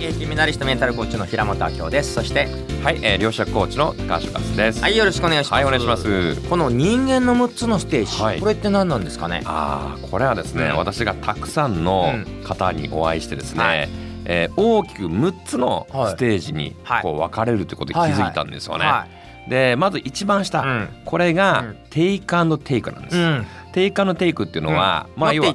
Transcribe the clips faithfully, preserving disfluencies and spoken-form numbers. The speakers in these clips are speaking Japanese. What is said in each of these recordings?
現役メダリストメンタルコーチの平本明夫です。そしてはい、えー、両者コーチの高橋勝です。はい、よろしくお願いします。はい、お願いします。この人間のむっつのステージ、はい、これって何なんですかね。ああ、これはですね、うん、私がたくさんの方にお会いしてですね、うん、はい、えー、大きくむっつのステージにこう分かれるということに気づいたんですよね。でまず一番下、うん、これがテイクアンドテイクなんです、うん、テイクアンドテイクっていうのは、うん、まあ、要は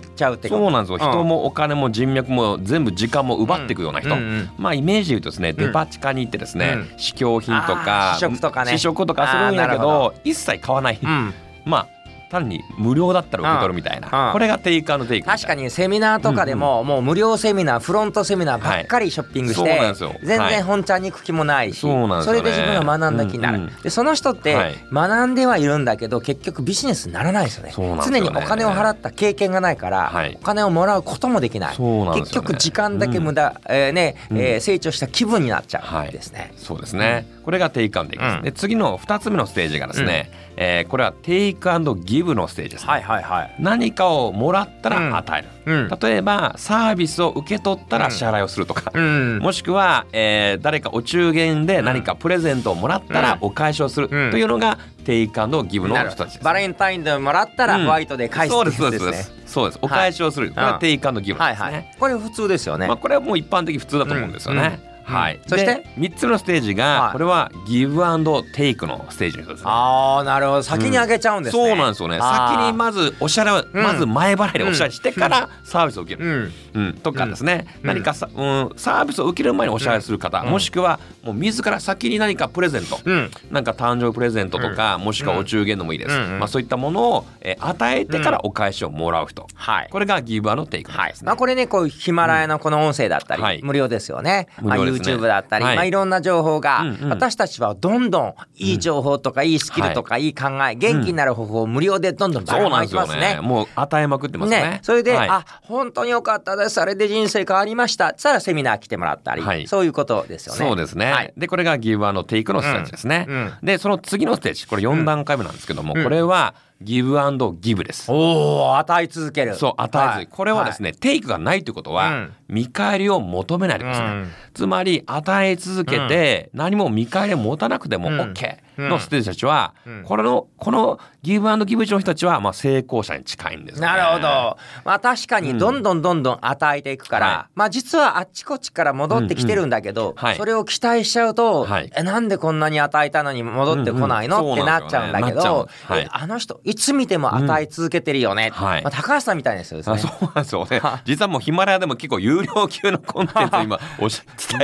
そうなんですよ、うん、人もお金も人脈も全部時間も奪っていくような人、うんうんうん、まあ、イメージで言うとですね、デパ地下に行ってですね、うん、試供品とか試食とかね、試食とかするんだけ ど, ど一切買わない、うん、まあ単に無料だったら受け取るみたいな、うんうん、これがテイクアンドテイク。確かにセミナーとかでも、うんうん、もう無料セミナー、フロントセミナーばっかりショッピングして、はい、全然本ちゃんに行く気もないし、 そ, な、ね、それで自分が学んだ気になる、うんうん、でその人って学んではいるんだけど結局ビジネスにならないですよ ね, ですよね。常にお金を払った経験がないから、はい、お金をもらうこともできない。そうなんです、ね、結局時間だけ無駄、うん、えーね、えー、成長した気分になっちゃうんですね、はい、そうですね、うん、これがテイクアンドテイクです、うん、で次のふたつめのステージがですね、うん、えー、これはテイクアンドギギブのステージですね、はいはいはい、何かをもらったら与える、うん、例えばサービスを受け取ったら支払いをするとか、うん、もしくは、えー、誰かお中元で何かプレゼントをもらったらお返しをするというのがテイクアンドギブの人たちです。バレンタインでもらったらホワイトで返すということですね、うん、そうですそうですそうです。お返しをする、はい、これはテイクアンドギブですね、はいはい、これ普通ですよね、まあ、これはもう一般的普通だと思うんですよね、うんうん、はい、そしてみっつのステージが、はい、これはギブアンドテイクのステージの一つですね。ああ、なるほど、先にあげちゃうんですね、うん、そうなんですよね。先にまずお支払い、うん、まず前払いでお支払いしてからサービスを受ける、うんうん、とかですね、うん、何かさ、うん、サービスを受ける前にお支払いする方、うん、もしくはもう自ら先に何かプレゼント、うん、なんか誕生日プレゼントとか、うん、もしくはお中元でもいいです、うん、まあ、そういったものを、えー、与えてからお返しをもらう人、うん、はい、これがギブアンドテイクですね、はい、まあ、これね、こうヒマラヤのこの音声だったり、うん、はい、無料ですよね、無料です、YouTube だったり、はい、まあ、いろんな情報が、うんうん、私たちはどんどんいい情報とか、うん、いいスキルとか、はい、いい考え、元気になる方法を無料でどんどんばらまいてますね。そうなんですよね、もう与えまくってますね、ね、それで、はい、あ、本当に良かったです、あれで人生変わりました、そしたらセミナー来てもらったり、はい、そういうことですよね。そうですね、はい、でこれがギブアンドテイクのステージですね、うんうん、でその次のステージ、これよんだんかいめなんですけども、うん、これはギブアンドギブです。おー、与え続ける。そう、与え続ける、はい、これはですね、はい、テイクがないということは、うん、見返りを求めないですね、うん、つまり与え続けて、うん、何も見返りを持たなくても OK のステージたちは、うんうん、これのこのギブアンドギブの人たちは、まあ、成功者に近いんですね。なるほど、まあ、確かにどんどんどんどん与えていくから、うん、はい、まあ、実はあっちこっちから戻ってきてるんだけど、うんうん、はい、それを期待しちゃうと、はい、え、なんでこんなに与えたのに戻ってこないの、うんうん、ってなっちゃうんだけど、はい、あの人いつ見ても与え続けてるよね、うん、はい、まあ、高橋さんみたいですよね。あ、そうなんですよね実はもうヒマラヤでも結構有料級のコンテンツを今お伝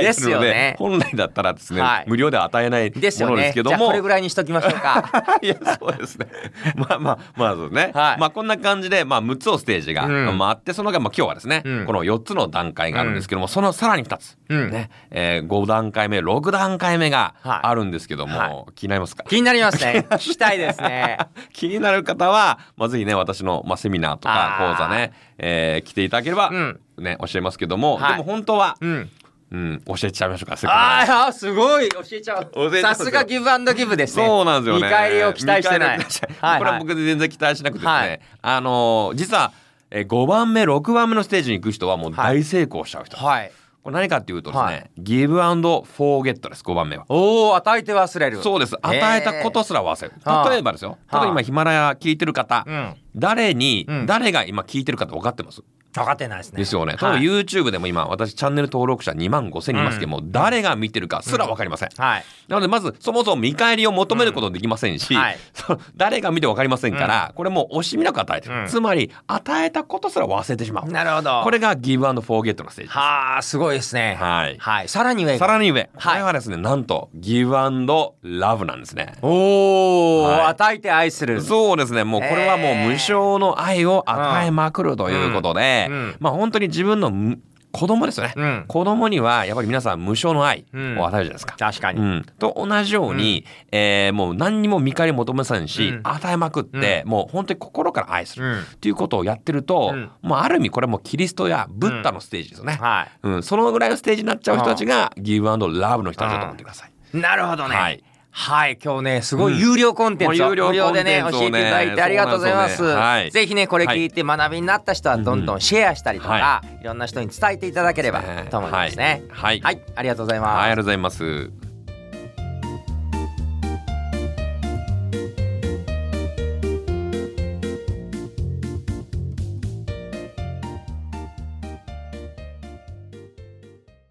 えするの で, で、ね、本来だったらですね、はい、無料では与えないものですけども、ね、じゃあこれぐらいにしときましょうかいや、そうですねまあまあまあそうね、はい、まあ、こんな感じで、まあ、むっつのステージが、うん、まあ、あって、そのが、まあ、今日はですね、うん、このよっつの段階があるんですけども、そのさらにふたつ、うん、ね、えー、ごだんかいめろくだんかいめがあるんですけども、はいはい、気になりますか。気になりますね聞きたいですね気になるある方は、まあ、ぜひね、私の、まあ、セミナーとか講座ね、えー、来ていただければ、ね、うん、教えますけども、はい、でも本当は、うんうん、教えちゃいましょうか。ああ、すごい、教えちゃう。さすがギブアンドギブですね。そうなんですよね、見返りを期待してない、はいはい、これは僕全然期待しなくてですね、はい、あのー、実はごばんめろくばんめのステージに行く人はもう大成功しちゃう人、はいはい、これ何かっていうとですね、はい、ギブアンドフォーゲットです。ごばんめはおお、与えて忘れる。そうです、与えたことすら忘れる、えー、例えばですよ、例えば今ヒマラヤ聞いてる方、うん、誰に、うん、誰が今聞いてる方分かってます？分かってないですね。ですよね、はい、YouTube でも今私チャンネル登録者にまんごせんにんいますけども、うん、誰が見てるかすら分かりません、うん、はい、なのでまずそもそも見返りを求めることできませんし、うん、はい、誰が見て分かりませんから、うん、これもう惜しみなく与えてる、うん、つまり与えたことすら忘れてしまう。なるほど、これがギブアンドフォーゲットのステージです。はあ、すごいですね、はいはい、さらに上、さらに上、これはですね、なんとギブアンドラブなんですね。おー、はい、与えて愛する。そうですね、もうこれはもう無償の愛を与えまくるということで、うんうん、まあ本当に自分の子供ですよね、うん、子供にはやっぱり皆さん無償の愛を与えるじゃないですか、うん、確かに、うん、と同じように、うん、えー、もう何にも見返り求めませんし、うん、与えまくって、うん、もう本当に心から愛するっていうことをやってると、うん、もうある意味これはもうキリストやブッダのステージですよね、うん、はい、うん、そのぐらいのステージになっちゃう人たちがギブアンドラブの人たちだと思ってください、うん、なるほどね、はい、はい、今日ねすごい有料コンテンツを、うん、無料で ね, ね教えていただいてありがとうございます、ねはい、ぜひねこれ聞いて学びになった人はどんどんシェアしたりとか、はい、いろんな人に伝えていただければと思いますね、はいはい、はい、ありがとうございます。はい、ありがとうございます。